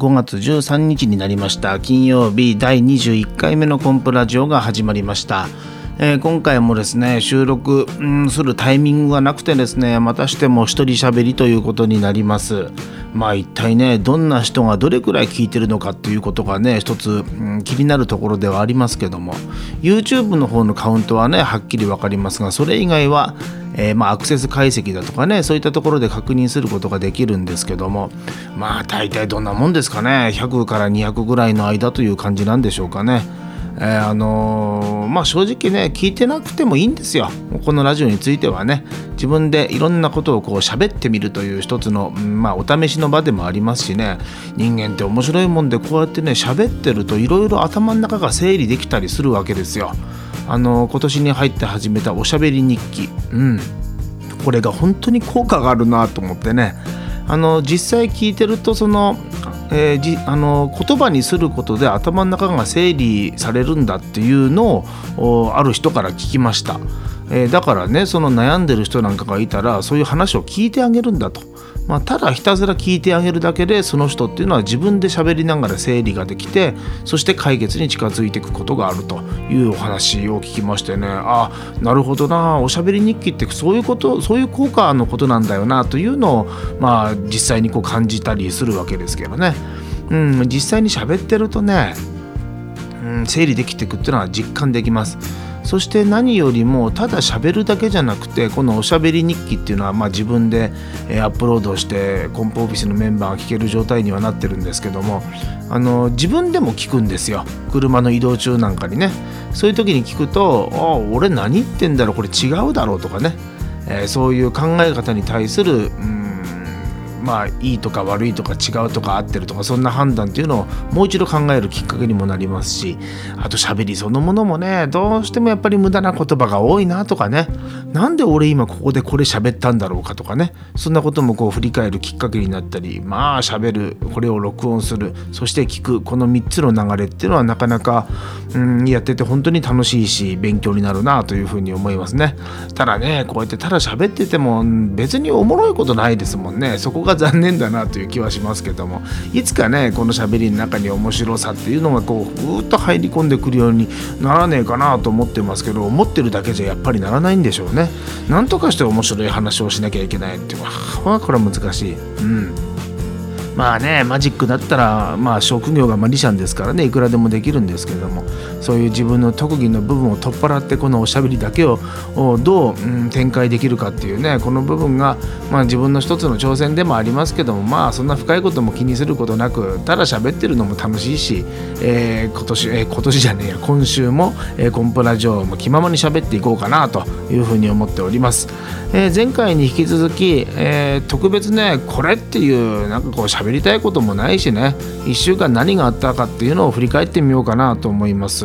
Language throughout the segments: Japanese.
5月13日になりました金曜日、第21回目のコンプラジオが始まりました。今回もですね、収録するタイミングがなくてですね、またしても一人喋りということになります。一体ね、どんな人がどれくらい聞いてるのかっていうことがね、一つ気になるところではありますけども、 YouTube の方のカウントはねはっきりわかりますが、それ以外はアクセス解析だとかね、そういったところで確認することができるんですけども、大体どんなもんですかね、100から200ぐらいの間という感じなんでしょうかね。正直ね、聞いてなくてもいいんですよ。このラジオについてはね、自分でいろんなことをこう喋ってみるという一つの、お試しの場でもありますしね、人間って面白いもんで、こうやってね喋ってるといろいろ頭の中が整理できたりするわけですよ。今年に入って始めたおしゃべり日記、これが本当に効果があるなと思ってね、実際聞いてると言葉にすることで頭の中が整理されるんだっていうのをある人から聞きました。だからね、その悩んでる人なんかがいたら、そういう話を聞いてあげるんだと、ただひたすら聞いてあげるだけで、その人っていうのは自分で喋りながら整理ができて、そして解決に近づいていくことがあるというお話を聞きましてね、なるほどな、おしゃべり日記ってそういうこと、そういう効果のことなんだよなというのを、実際にこう感じたりするわけですけどね。実際に喋ってるとね、整理できていくっていうのは実感できます。そして何よりも、ただ喋るだけじゃなくて、このおしゃべり日記っていうのは自分でアップロードしてコンポオフィスのメンバーが聞ける状態にはなってるんですけども、自分でも聞くんですよ。車の移動中なんかにね、そういう時に聞くと、俺何言ってんだろう、これ違うだろうとかね、そういう考え方に対するいいとか悪いとか違うとか合ってるとか、そんな判断っていうのをもう一度考えるきっかけにもなりますし、あと喋りそのものもね、どうしてもやっぱり無駄な言葉が多いなとかね、なんで俺今ここでこれ喋ったんだろうかとかね、そんなこともこう振り返るきっかけになったり、喋る、これを録音する、そして聞く、この3つの流れっていうのはなかなかやってて本当に楽しいし、勉強になるなというふうに思いますね。ただね、こうやってただ喋ってても別におもろいことないですもんね。そこが残念だなという気はしますけども、いつかね、この喋りの中に面白さっていうのがこうぐっと入り込んでくるようにならねえかなと思ってますけど、思ってるだけじゃやっぱりならないんでしょうね。なんとかして面白い話をしなきゃいけないっていうのはこれは難しい。マジックだったら、職業がマジシャンですからね、いくらでもできるんですけども、そういう自分の特技の部分を取っ払って、このおしゃべりだけをどう展開できるかっていうね、この部分が、自分の一つの挑戦でもありますけども、そんな深いことも気にすることなく、ただ喋ってるのも楽しいし、今週も、コンプラジオも気ままに喋っていこうかなというふうに思っております。前回に引き続き、特別ね、これっていう喋りたいこともないしね、1週間何があったかっていうのを振り返ってみようかなと思います。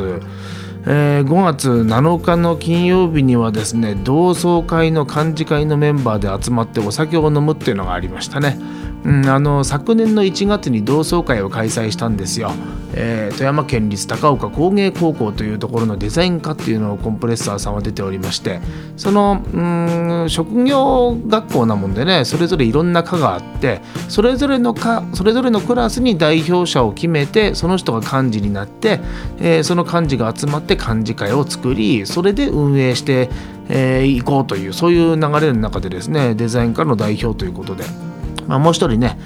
5月7日の金曜日にはですね、同窓会の幹事会のメンバーで集まってお酒を飲むっていうのがありましたね。昨年の1月に同窓会を開催したんですよ。富山県立高岡工芸高校というところのデザイン科っていうのをコンプレッサーさんは出ておりまして、その職業学校なもんでね、それぞれいろんな科があって、それぞれのクラスに代表者を決めて、その人が幹事になって、その幹事が集まって幹事会を作り、それで運営していこうという、そういう流れの中でですね、デザイン科の代表ということで、もう一人ね、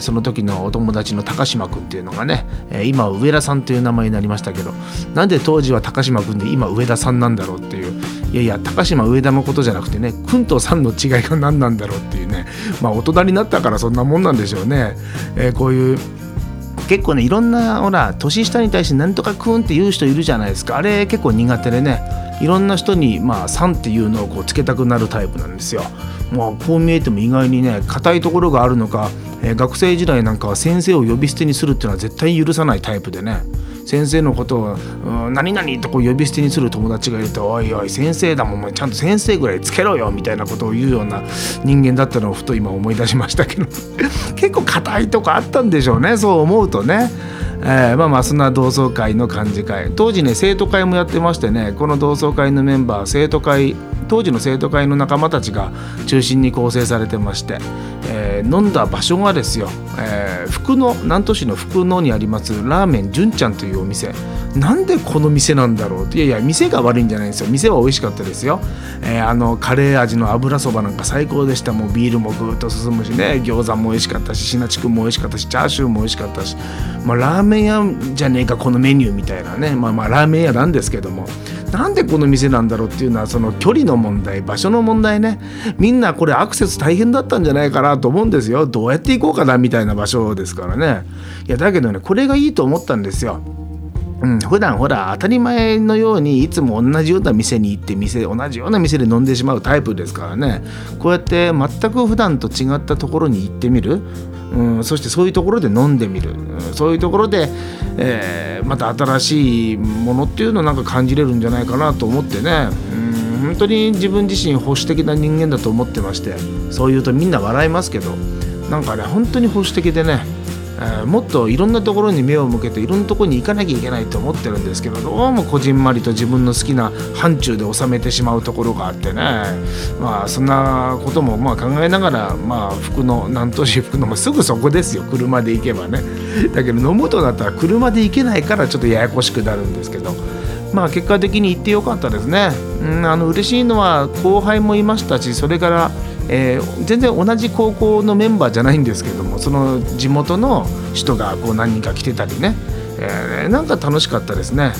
その時のお友達の高島くんっていうのがね、今は上田さんという名前になりましたけど、なんで当時は高島くんで今上田さんなんだろうっていう、高島上田のことじゃなくてね、くんとさんの違いが何なんだろうっていうね、大人になったからそんなもんなんでしょうね。こういう結構ね、いろんな年下に対してなんとかくんって言う人いるじゃないですか。あれ結構苦手でね、いろんな人にさんっていうのをこうつけたくなるタイプなんですよ。こう見えても意外にね、固いところがあるのか、学生時代なんかは先生を呼び捨てにするっていうのは絶対許さないタイプでね、先生のことを何々とこう呼び捨てにする友達がいると、おいおい先生だもん、お前ちゃんと先生ぐらいつけろよみたいなことを言うような人間だったのをふと今思い出しましたけど結構固いとこあったんでしょうね、そう思うとね。まあそんな同窓会の幹事会、当時ね生徒会もやってましてね、この同窓会のメンバー、生徒会、当時の生徒会の仲間たちが中心に構成されてまして、飲んだ場所がですよ、福野、南砺市の福野にありますラーメン純ちゃんというお店、なんでこの店なんだろうって、いやいや店が悪いんじゃないんですよ、店は美味しかったですよ、カレー味の油そばなんか最高でした。もうビールもぐーっと進むしね、餃子も美味しかったし、シナチクも美味しかったし、チャーシューも美味しかったし、まあ、ラーメン屋じゃねえかこのメニューみたいなね、まあまあラーメン屋なんですけども、なんでこの店なんだろうっていうのは、その距離の問題、場所の問題ね、みんなこれアクセス大変だったんじゃないかなと思うんですよ。どうやって行こうかなみたいな場所ですからね。いやだけどね、これがいいと思ったんですよ。普段ほら当たり前のようにいつも同じような店に行って、同じような店で飲んでしまうタイプですからね、こうやって全く普段と違ったところに行ってみる、そしてそういうところで飲んでみる、そういうところで、また新しいものっていうのをなんか感じれるんじゃないかなと思ってね、本当に自分自身保守的な人間だと思ってまして、そう言うとみんな笑いますけど、なんかね本当に保守的でね、もっといろんなところに目を向けていろんなところに行かなきゃいけないと思ってるんですけど、どうもこじんまりと自分の好きな範疇で収めてしまうところがあってね、まあそんなこともまあ考えながら、まあ福野、南砺市福野もすぐそこですよ、車で行けばね。だけど飲むとなったら車で行けないからちょっとややこしくなるんですけど、まあ結果的に行ってよかったですね。嬉しいのは後輩もいましたし、それから全然同じ高校のメンバーじゃないんですけども、その地元の人がこう何人か来てたりね、なんか楽しかったですね。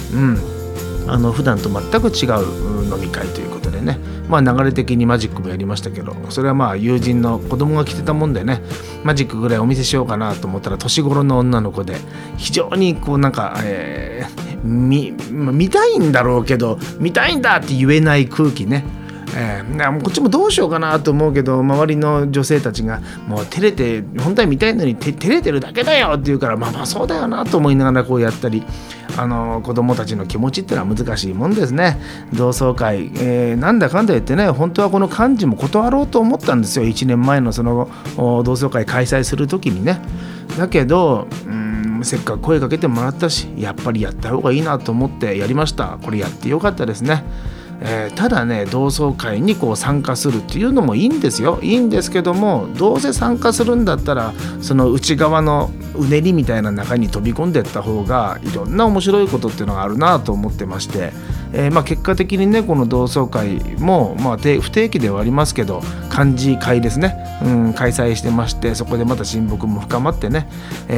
普段と全く違う飲み会ということでね、まあ、流れ的にマジックもやりましたけど、それはまあ友人の子供が来てたもんでね、マジックぐらいお見せしようかなと思ったら年頃の女の子で、非常にこうなんか、見たいんだろうけど見たいんだって言えない空気ね。こっちもどうしようかなと思うけど、周りの女性たちがもう照れて、本当は見たいのに照れてるだけだよって言うから、まあまあそうだよなと思いながらこうやったり、子供たちの気持ちってのは難しいもんですね。同窓会、なんだかんだ言ってね、本当はこの幹事も断ろうと思ったんですよ、1年前のその同窓会開催する時にね。だけどせっかく声かけてもらったし、やっぱりやった方がいいなと思ってやりました。これやってよかったですね。ただね、同窓会にこう参加するっていうのもいいんですよ、いいんですけども、どうせ参加するんだったらその内側のうねりみたいな中に飛び込んでった方がいろんな面白いことっていうのがあるなと思ってまして、まあ結果的にね、この同窓会も、まあ、不定期ではありますけど幹事会ですね、開催してまして、そこでまた親睦も深まってね、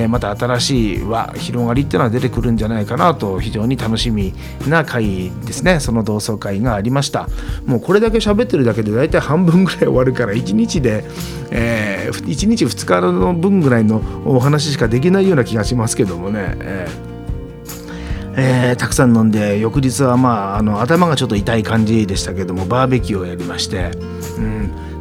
また新しい広がりっていうのは出てくるんじゃないかなと、非常に楽しみな会ですね、その同窓会がありました。もうこれだけ喋ってるだけで大体半分ぐらい終わるから、1日で、1日2日の分ぐらいのお話しかできないような気がしますけどもね、たくさん飲んで、翌日はまあ頭がちょっと痛い感じでしたけども、バーベキューをやりまして、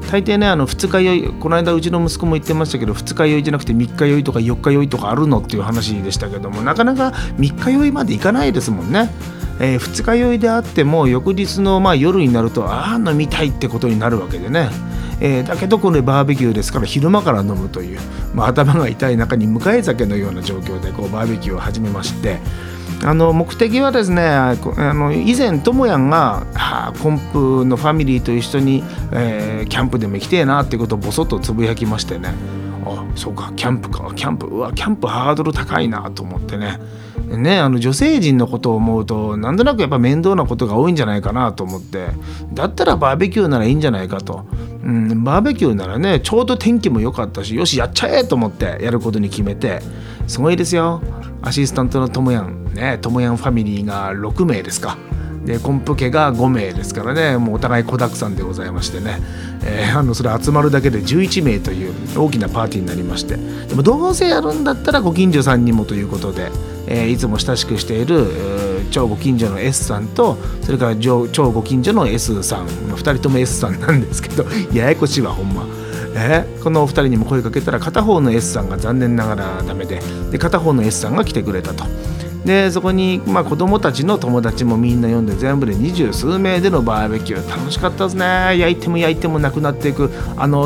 大抵ね二日酔い、この間うちの息子も言ってましたけど、二日酔いじゃなくて三日酔いとか四日酔いとかあるのっていう話でしたけども、なかなか三日酔いまでいかないですもんね。二日酔いであっても翌日のまあ夜になると飲みたいってことになるわけでね、だけどこれバーベキューですから昼間から飲むという、まあ、頭が痛い中に向かい酒のような状況でこうバーベキューを始めまして、目的はですね、以前ともやんがコンプのファミリーと一緒に、キャンプでも行きてえなっていうことをボソッとつぶやきましてね、そうかキャンプか、キャンプハードル高いなと思ってね、女性陣のことを思うとなんとなくやっぱ面倒なことが多いんじゃないかなと思って、だったらバーベキューならいいんじゃないかと、バーベキューならねちょうど天気も良かったし、よしやっちゃえと思ってやることに決めて、すごいですよアシスタントのともやんね、ともやんファミリーが6名ですか、でコンプ家が5名ですからね、もうお互い子だくさんでございましてね、それ集まるだけで11名という大きなパーティーになりまして、でもどうせやるんだったらご近所さんにもということで、いつも親しくしている、超ご近所の S さんと、それから超ご近所の S さん、2人とも S さんなんですけどややこしいわほんま、このお二人にも声かけたら片方の S さんが残念ながらダメで、片方の S さんが来てくれたと。でそこに、まあ、子供たちの友達もみんな呼んで、全部で20数名でのバーベキュー、楽しかったですね。焼いても焼いてもなくなっていく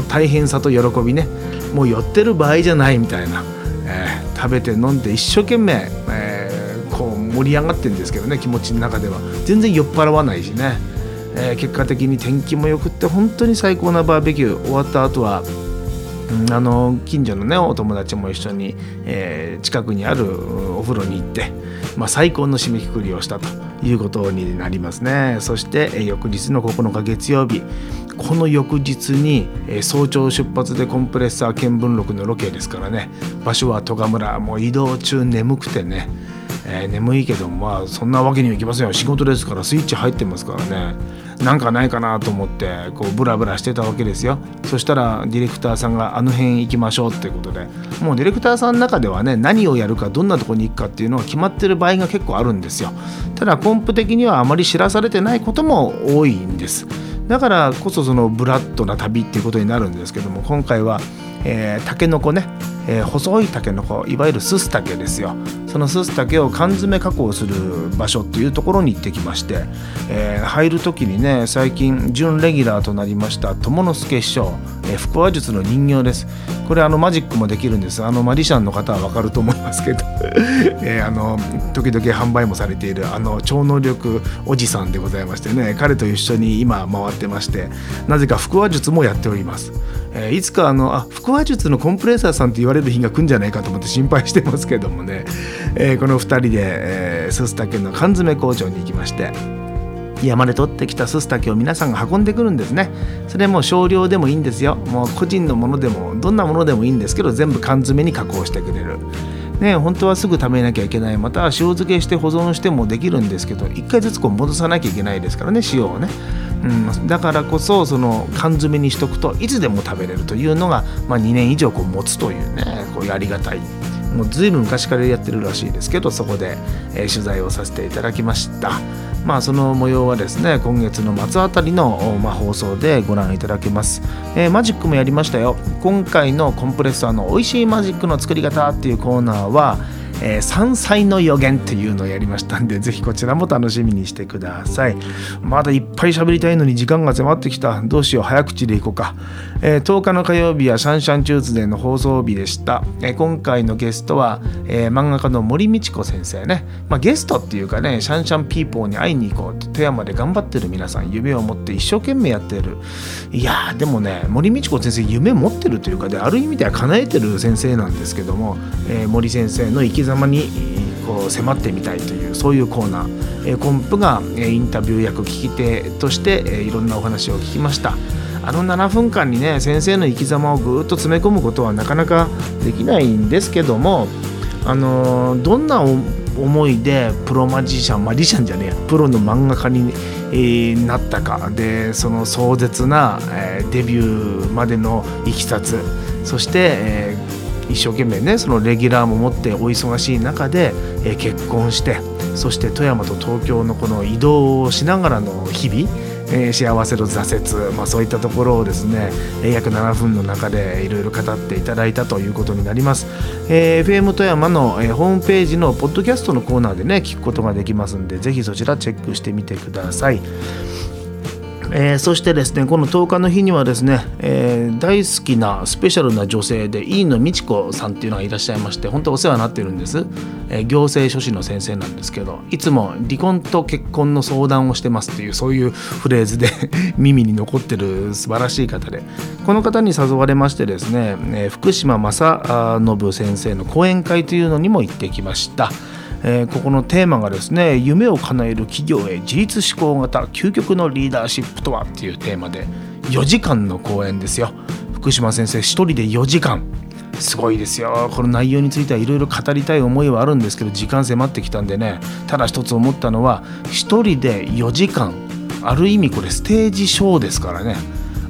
大変さと喜びね、もう寄ってる場合じゃないみたいな、食べて飲んで一生懸命、こう盛り上がってるんですけどね、気持ちの中では全然酔っ払わないしね、結果的に天気もよくって本当に最高なバーベキュー。終わった後は近所のねお友達も一緒に、近くにあるお風呂に行って、最高の締めくくりをしたということになりますね。そして翌日の9日月曜日、この翌日に早朝出発でコンプレッサー見聞録のロケですからね、場所は戸賀村。もう移動中眠くてね、眠いけどそんなわけにはいきませんよ。仕事ですからスイッチ入ってますからね、なんかないかなと思ってこうブラブラしてたわけですよ。そしたらディレクターさんがあの辺行きましょうっていうことで、もうディレクターさんの中ではね、何をやるかどんなとこに行くかっていうのは決まってる場合が結構あるんですよ。ただコンプ的にはあまり知らされてないことも多いんです。だからこそそのブラッドな旅っていうことになるんですけども、今回はタケノコね、細いタケノコ、いわゆるススタケですよ。そのススタケを缶詰加工する場所っていうところに行ってきまして、入る時にね、最近準レギュラーとなりました友之助師匠、腹話術の人形です。これマジックもできるんです。マジシャンの方は分かると思いますけど、時々販売もされている超能力おじさんでございましてね、彼と一緒に今回ってまして、なぜか腹話術もやっております。いつか腹話術のコンプレッサーさんって言われる日が来るんじゃないかと思って心配してますけどもね、この2人で、ススタケの缶詰工場に行きまして、山で取ってきたススタケを皆さんが運んでくるんですね。それも少量でもいいんですよ。もう個人のものでもどんなものでもいいんですけど、全部缶詰に加工してくれるね、本当はすぐ食べなきゃいけない、また塩漬けして保存してもできるんですけど、1回ずつこう戻さなきゃいけないですからね、塩をね、だからこそその缶詰にしとくといつでも食べれるというのが、2年以上こう持つというね、こうありがたい、もうずいぶん昔からやってるらしいですけど、そこで、取材をさせていただきました。その模様はですね、今月の末あたりの、放送でご覧いただけます。マジックもやりましたよ。今回のコンプレッサーの美味しいマジックの作り方っていうコーナーは、山菜の予言っていうのをやりましたんで、ぜひこちらも楽しみにしてください。まだいっぱい喋りたいのに時間が迫ってきた。どうしよう、早口でいこうか。10日の火曜日はシャンシャンチューズデーの放送日でした。今回のゲストは、漫画家の森道子先生ね、ゲストっていうかね、シャンシャンピーポーに会いに行こうって富山で頑張ってる皆さん、夢を持って一生懸命やってる。いやでもね、森道子先生夢持ってるというかで、ある意味では叶えてる先生なんですけども、森先生の生き様にこう迫ってみたいという、そういうコーナー。コンプがインタビュー役聞き手としていろんなお話を聞きました。7分間にね、先生の生き様をぐーっと詰め込むことはなかなかできないんですけども、どんな思いでプロの漫画家になったかで、その壮絶なデビューまでのいきさつ、そして一生懸命ね、そのレギュラーも持ってお忙しい中で、結婚して、そして富山と東京のこの移動をしながらの日々、幸せの挫折、そういったところをですね、約7分の中でいろいろ語っていただいたということになります。FM 富山の、ホームページのポッドキャストのコーナーでね、聞くことができますんで、ぜひそちらチェックしてみてください。そしてですね、この10日の日にはですね、大好きなスペシャルな女性で飯野美智子さんっていうのがいらっしゃいまして、本当お世話になってるんです、行政書士の先生なんですけど、いつも離婚と結婚の相談をしてますっていう、そういうフレーズで耳に残ってる素晴らしい方で、この方に誘われましてですね、福島正信先生の講演会というのにも行ってきました。ここのテーマがですね、夢を叶える企業へ自立志向型究極のリーダーシップとはっていうテーマで、4時間の講演ですよ。福島先生一人で4時間、すごいですよ。この内容についてはいろいろ語りたい思いはあるんですけど、時間迫ってきたんでね、ただ一つ思ったのは、一人で4時間、ある意味これステージショーですからね、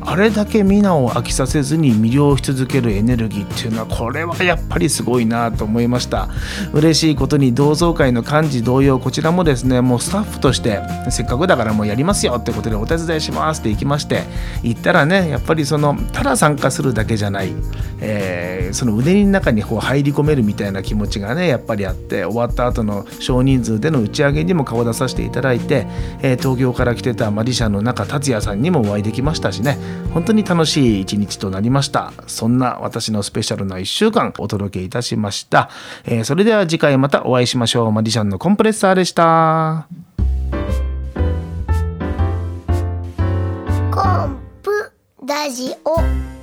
あれだけ皆を飽きさせずに魅了し続けるエネルギーっていうのは、これはやっぱりすごいなと思いました。嬉しいことに同窓会の幹事同様、こちらもですね、もうスタッフとしてせっかくだからもうやりますよってことでお手伝いしますって行きまして、行ったらね、やっぱりそのただ参加するだけじゃない、その腕の中にこう入り込めるみたいな気持ちがね、やっぱりあって、終わった後の少人数での打ち上げにも顔出させていただいて、東京から来てたマジシャンの中達也さんにもお会いできましたしね、本当に楽しい一日となりました。そんな私のスペシャルな1週間お届けいたしました、それでは次回またお会いしましょう。マジシャンのコンプレッサーでした。コンプラジオ。